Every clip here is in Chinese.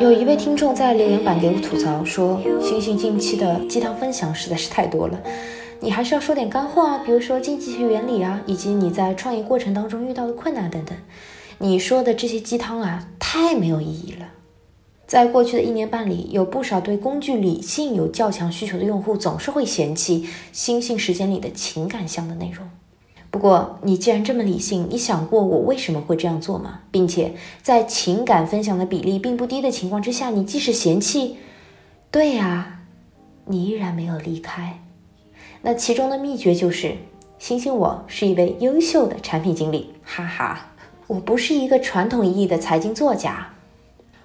有一位听众在留言板给我吐槽说，星星近期的鸡汤分享实在是太多了，你还是要说点干货啊，比如说经济学原理啊，以及你在创业过程当中遇到的困难等等。你说的这些鸡汤啊，太没有意义了。在过去的1年半里，有不少对工具理性有较强需求的用户总是会嫌弃星星时间里的情感向的内容。不过你既然这么理性，你想过我为什么会这样做吗？并且在情感分享的比例并不低的情况之下，你即使嫌弃，对啊，你依然没有离开。那其中的秘诀就是，星星我是一位优秀的产品经理，哈哈，我不是一个传统意义的财经作家。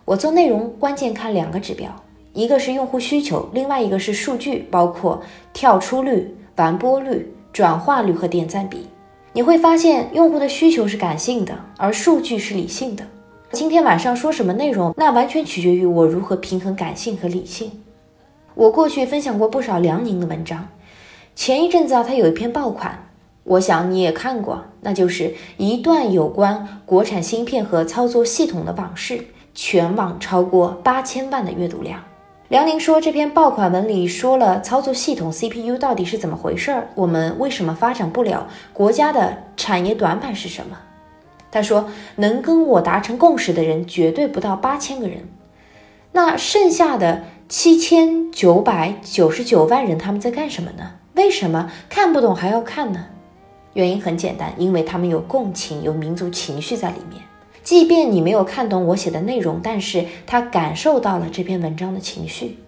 我做内容关键看2个指标，一个是用户需求，另外一个是数据，包括跳出率、完播率、转化率和点赞比。你会发现用户的需求是感性的，而数据是理性的。今天晚上说什么内容，那完全取决于我如何平衡感性和理性。我过去分享过不少梁宁的文章，前一阵子啊，他有一篇爆款，我想你也看过，那就是一段有关国产芯片和操作系统的往事，全网超过8000万的阅读量。梁宁说，这篇爆款文里说了操作系统 CPU 到底是怎么回事，我们为什么发展不了，国家的产业短板是什么。他说，能跟我达成共识的人绝对不到8000个人，那剩下的7999万人他们在干什么呢？为什么看不懂还要看呢？原因很简单，因为他们有共情，有民族情绪在里面。即便你没有看懂我写的内容，但是他感受到了这篇文章的情绪。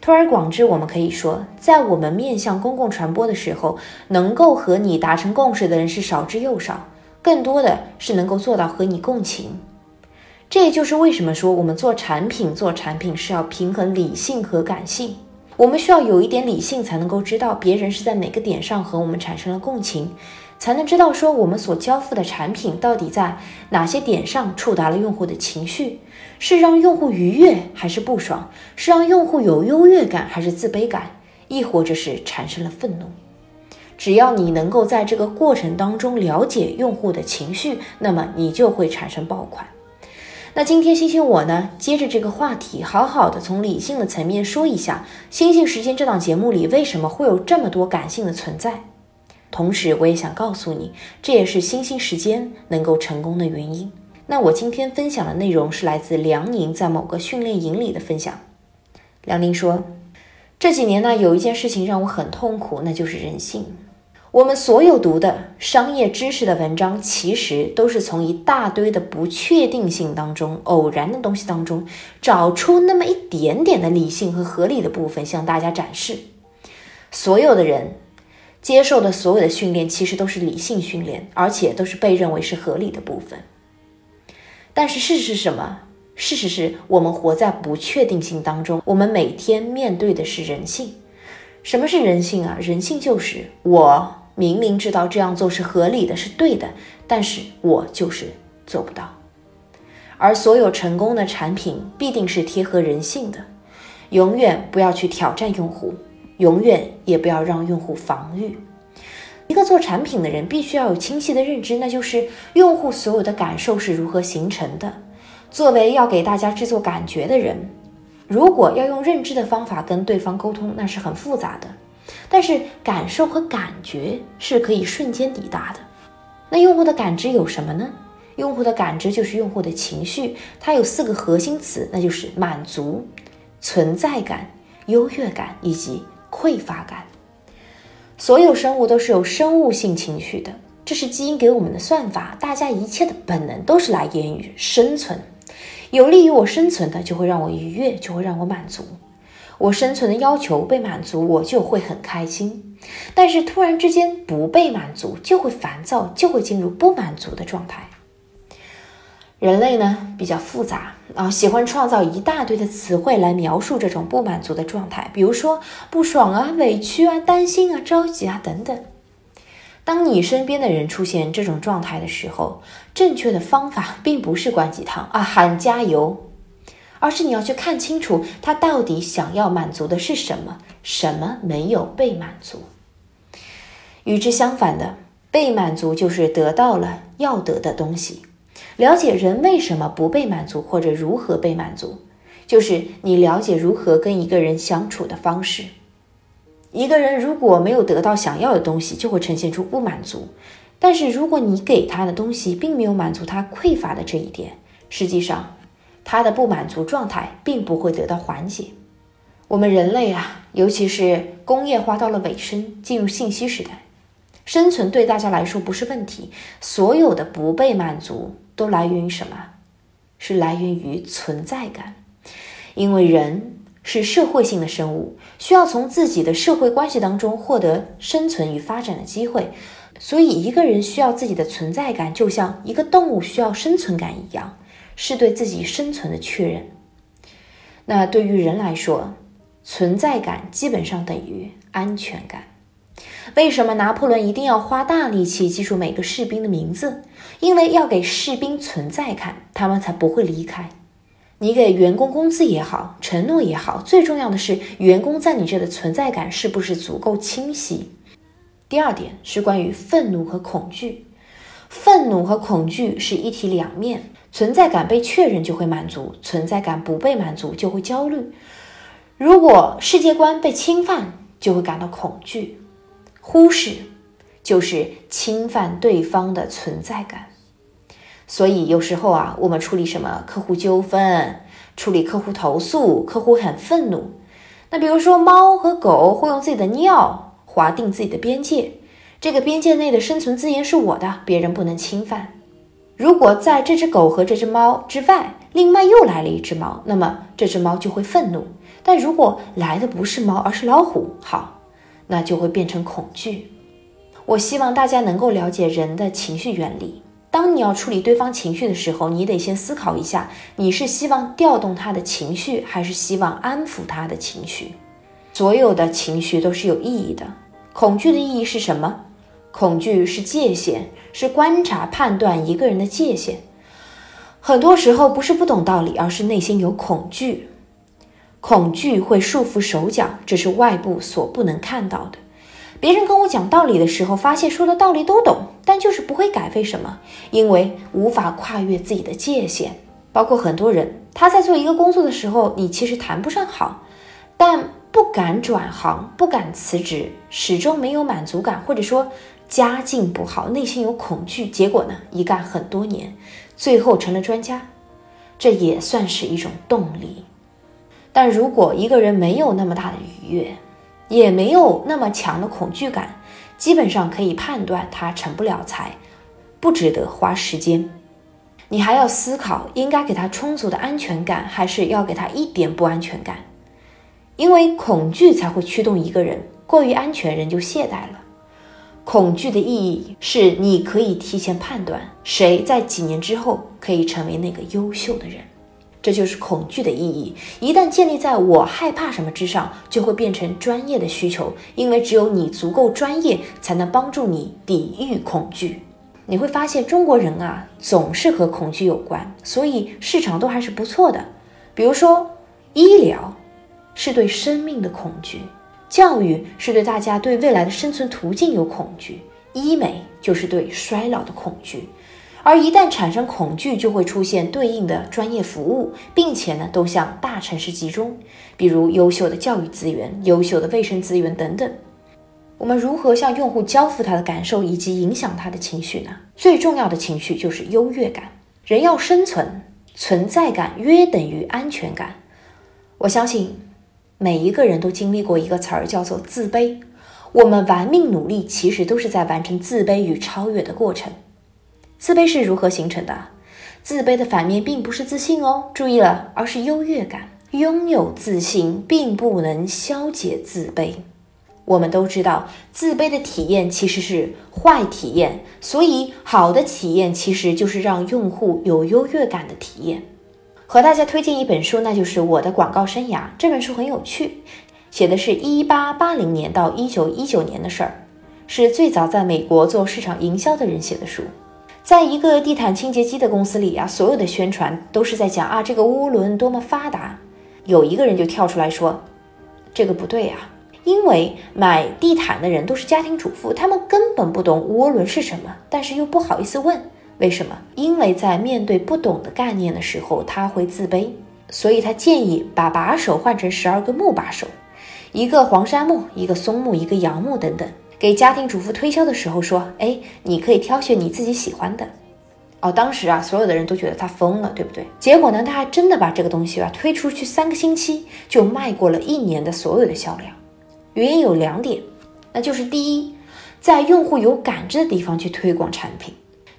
推而广之，我们可以说，在我们面向公共传播的时候，能够和你达成共识的人是少之又少，更多的是能够做到和你共情。这也就是为什么说我们做产品是要平衡理性和感性。我们需要有一点理性，才能够知道别人是在哪个点上和我们产生了共情，才能知道说我们所交付的产品到底在哪些点上触达了用户的情绪，是让用户愉悦还是不爽，是让用户有优越感还是自卑感，亦或者是产生了愤怒。只要你能够在这个过程当中了解用户的情绪，那么你就会产生爆款。那今天星星我呢，接着这个话题，好好的从理性的层面说一下星星时间这档节目里为什么会有这么多感性的存在。同时我也想告诉你，这也是星星时间能够成功的原因。那我今天分享的内容是来自梁宁在某个训练营里的分享。梁宁说，这几年呢，有一件事情让我很痛苦，那就是人性。我们所有读的商业知识的文章，其实都是从一大堆的不确定性当中，偶然的东西当中，找出那么一点点的理性和合理的部分向大家展示。所有的人接受的所有的训练其实都是理性训练，而且都是被认为是合理的部分。但是事实是什么？事实是我们活在不确定性当中，我们每天面对的是人性。什么是人性啊？人性就是我明明知道这样做是合理的，是对的，但是我就是做不到。而所有成功的产品必定是贴合人性的，永远不要去挑战用户，永远也不要让用户防御。一个做产品的人必须要有清晰的认知，那就是用户所有的感受是如何形成的。作为要给大家制作感觉的人，如果要用认知的方法跟对方沟通，那是很复杂的。但是感受和感觉是可以瞬间抵达的。那用户的感知有什么呢？用户的感知就是用户的情绪，它有4个核心词，那就是满足、存在感、优越感以及匮乏感。所有生物都是有生物性情绪的，这是基因给我们的算法，大家一切的本能都是来源于生存。有利于我生存的就会让我愉悦，就会让我满足。我生存的要求被满足，我就会很开心。但是突然之间不被满足，就会烦躁，就会进入不满足的状态。人类呢比较复杂啊，喜欢创造一大堆的词汇来描述这种不满足的状态，比如说不爽啊、委屈啊、担心啊、着急啊等等。当你身边的人出现这种状态的时候，正确的方法并不是灌鸡汤啊、喊加油，而是你要去看清楚他到底想要满足的是什么，什么没有被满足。与之相反的，被满足就是得到了要得的东西。了解人为什么不被满足或者如何被满足，就是你了解如何跟一个人相处的方式。一个人如果没有得到想要的东西，就会呈现出不满足，但是如果你给他的东西并没有满足他匮乏的这一点，实际上他的不满足状态并不会得到缓解。我们人类啊，尤其是工业化到了尾声，进入信息时代，生存对大家来说不是问题，所有的不被满足都来源于什么？是来源于存在感。因为人是社会性的生物，需要从自己的社会关系当中获得生存与发展的机会，所以一个人需要自己的存在感，就像一个动物需要生存感一样，是对自己生存的确认。那对于人来说，存在感基本上等于安全感。为什么拿破仑一定要花大力气记住每个士兵的名字？因为要给士兵存在感，他们才不会离开。你给员工工资也好，承诺也好，最重要的是员工在你这的存在感是不是足够清晰。第二点是关于愤怒和恐惧。愤怒和恐惧是一体两面，存在感被确认就会满足，存在感不被满足就会焦虑。如果世界观被侵犯，就会感到恐惧。忽视就是侵犯对方的存在感。所以有时候啊，我们处理什么客户纠纷，处理客户投诉，客户很愤怒。那比如说猫和狗会用自己的尿划定自己的边界，这个边界内的生存资源是我的，别人不能侵犯。如果在这只狗和这只猫之外，另外又来了一只猫，那么这只猫就会愤怒。但如果来的不是猫，而是老虎，好，那就会变成恐惧。我希望大家能够了解人的情绪原理。当你要处理对方情绪的时候，你得先思考一下，你是希望调动他的情绪，还是希望安抚他的情绪？所有的情绪都是有意义的。恐惧的意义是什么？恐惧是界限，是观察判断一个人的界限。很多时候不是不懂道理，而是内心有恐惧。恐惧会束缚手脚，这是外部所不能看到的。别人跟我讲道理的时候，发现说的道理都懂，但就是不会改，为什么？因为无法跨越自己的界限。包括很多人，他在做一个工作的时候，你其实谈不上好，但不敢转行，不敢辞职，始终没有满足感，或者说家境不好，内心有恐惧，结果呢，一干很多年，最后成了专家，这也算是一种动力。但如果一个人没有那么大的愉悦，也没有那么强的恐惧感，基本上可以判断他成不了才，不值得花时间。你还要思考，应该给他充足的安全感，还是要给他一点不安全感？因为恐惧才会驱动一个人，过于安全人就懈怠了。恐惧的意义是你可以提前判断谁在几年之后可以成为那个优秀的人。这就是恐惧的意义，一旦建立在我害怕什么之上，就会变成专业的需求，因为只有你足够专业，才能帮助你抵御恐惧。你会发现中国人啊，总是和恐惧有关，所以市场都还是不错的。比如说医疗是对生命的恐惧，教育是对大家对未来的生存途径有恐惧，医美就是对衰老的恐惧。而一旦产生恐惧，就会出现对应的专业服务，并且呢，都向大城市集中，比如优秀的教育资源、优秀的卫生资源等等。我们如何向用户交付他的感受以及影响他的情绪呢？最重要的情绪就是优越感。人要生存，存在感约等于安全感。我相信每一个人都经历过一个词儿，叫做自卑。我们玩命努力，其实都是在完成自卑与超越的过程。自卑是如何形成的？自卑的反面并不是自信哦，注意了，而是优越感。拥有自信并不能消解自卑。我们都知道，自卑的体验其实是坏体验，所以好的体验其实就是让用户有优越感的体验。和大家推荐一本书，那就是《我的广告生涯》。这本书很有趣，写的是1880年到1919年的事儿，是最早在美国做市场营销的人写的书。在一个地毯清洁机的公司里啊，所有的宣传都是在讲啊，这个涡轮多么发达。有一个人就跳出来说，这个不对啊，因为买地毯的人都是家庭主妇，他们根本不懂涡轮是什么，但是又不好意思问，为什么？因为在面对不懂的概念的时候，他会自卑。所以他建议把把手换成12个木把手，一个黄杉木，一个松木，一个杨木等等。给家庭主妇推销的时候说，哎，你可以挑选你自己喜欢的。当时啊，所有的人都觉得他疯了，对不对？结果呢，他还真的把这个东西推出去3个星期，就卖过了1年的所有的销量。原因有2点，那就是第一，在用户有感知的地方去推广产品；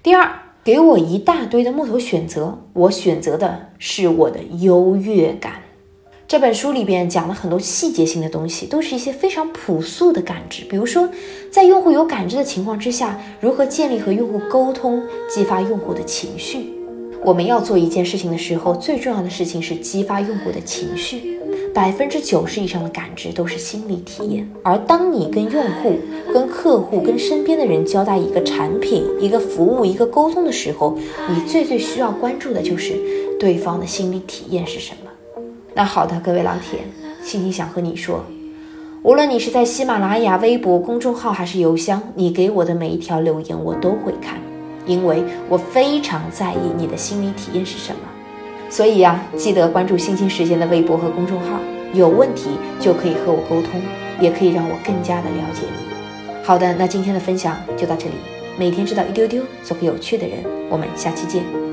第二，给我一大堆的木头选择，我选择的是我的优越感。这本书里边讲了很多细节性的东西，都是一些非常朴素的感知，比如说在用户有感知的情况之下，如何建立和用户沟通，激发用户的情绪。我们要做一件事情的时候，最重要的事情是激发用户的情绪。90% 以上的感知都是心理体验，而当你跟用户、跟客户、跟身边的人交代一个产品、一个服务、一个沟通的时候，你最需要关注的就是对方的心理体验是什么。那好的，各位老铁，欣欣想和你说，无论你是在喜马拉雅、微博、公众号还是邮箱，你给我的每一条留言我都会看，因为我非常在意你的心理体验是什么。所以记得关注欣欣时间的微博和公众号，有问题就可以和我沟通，也可以让我更加的了解你。好的，那今天的分享就到这里，每天知道一丢丢，做个有趣的人，我们下期见。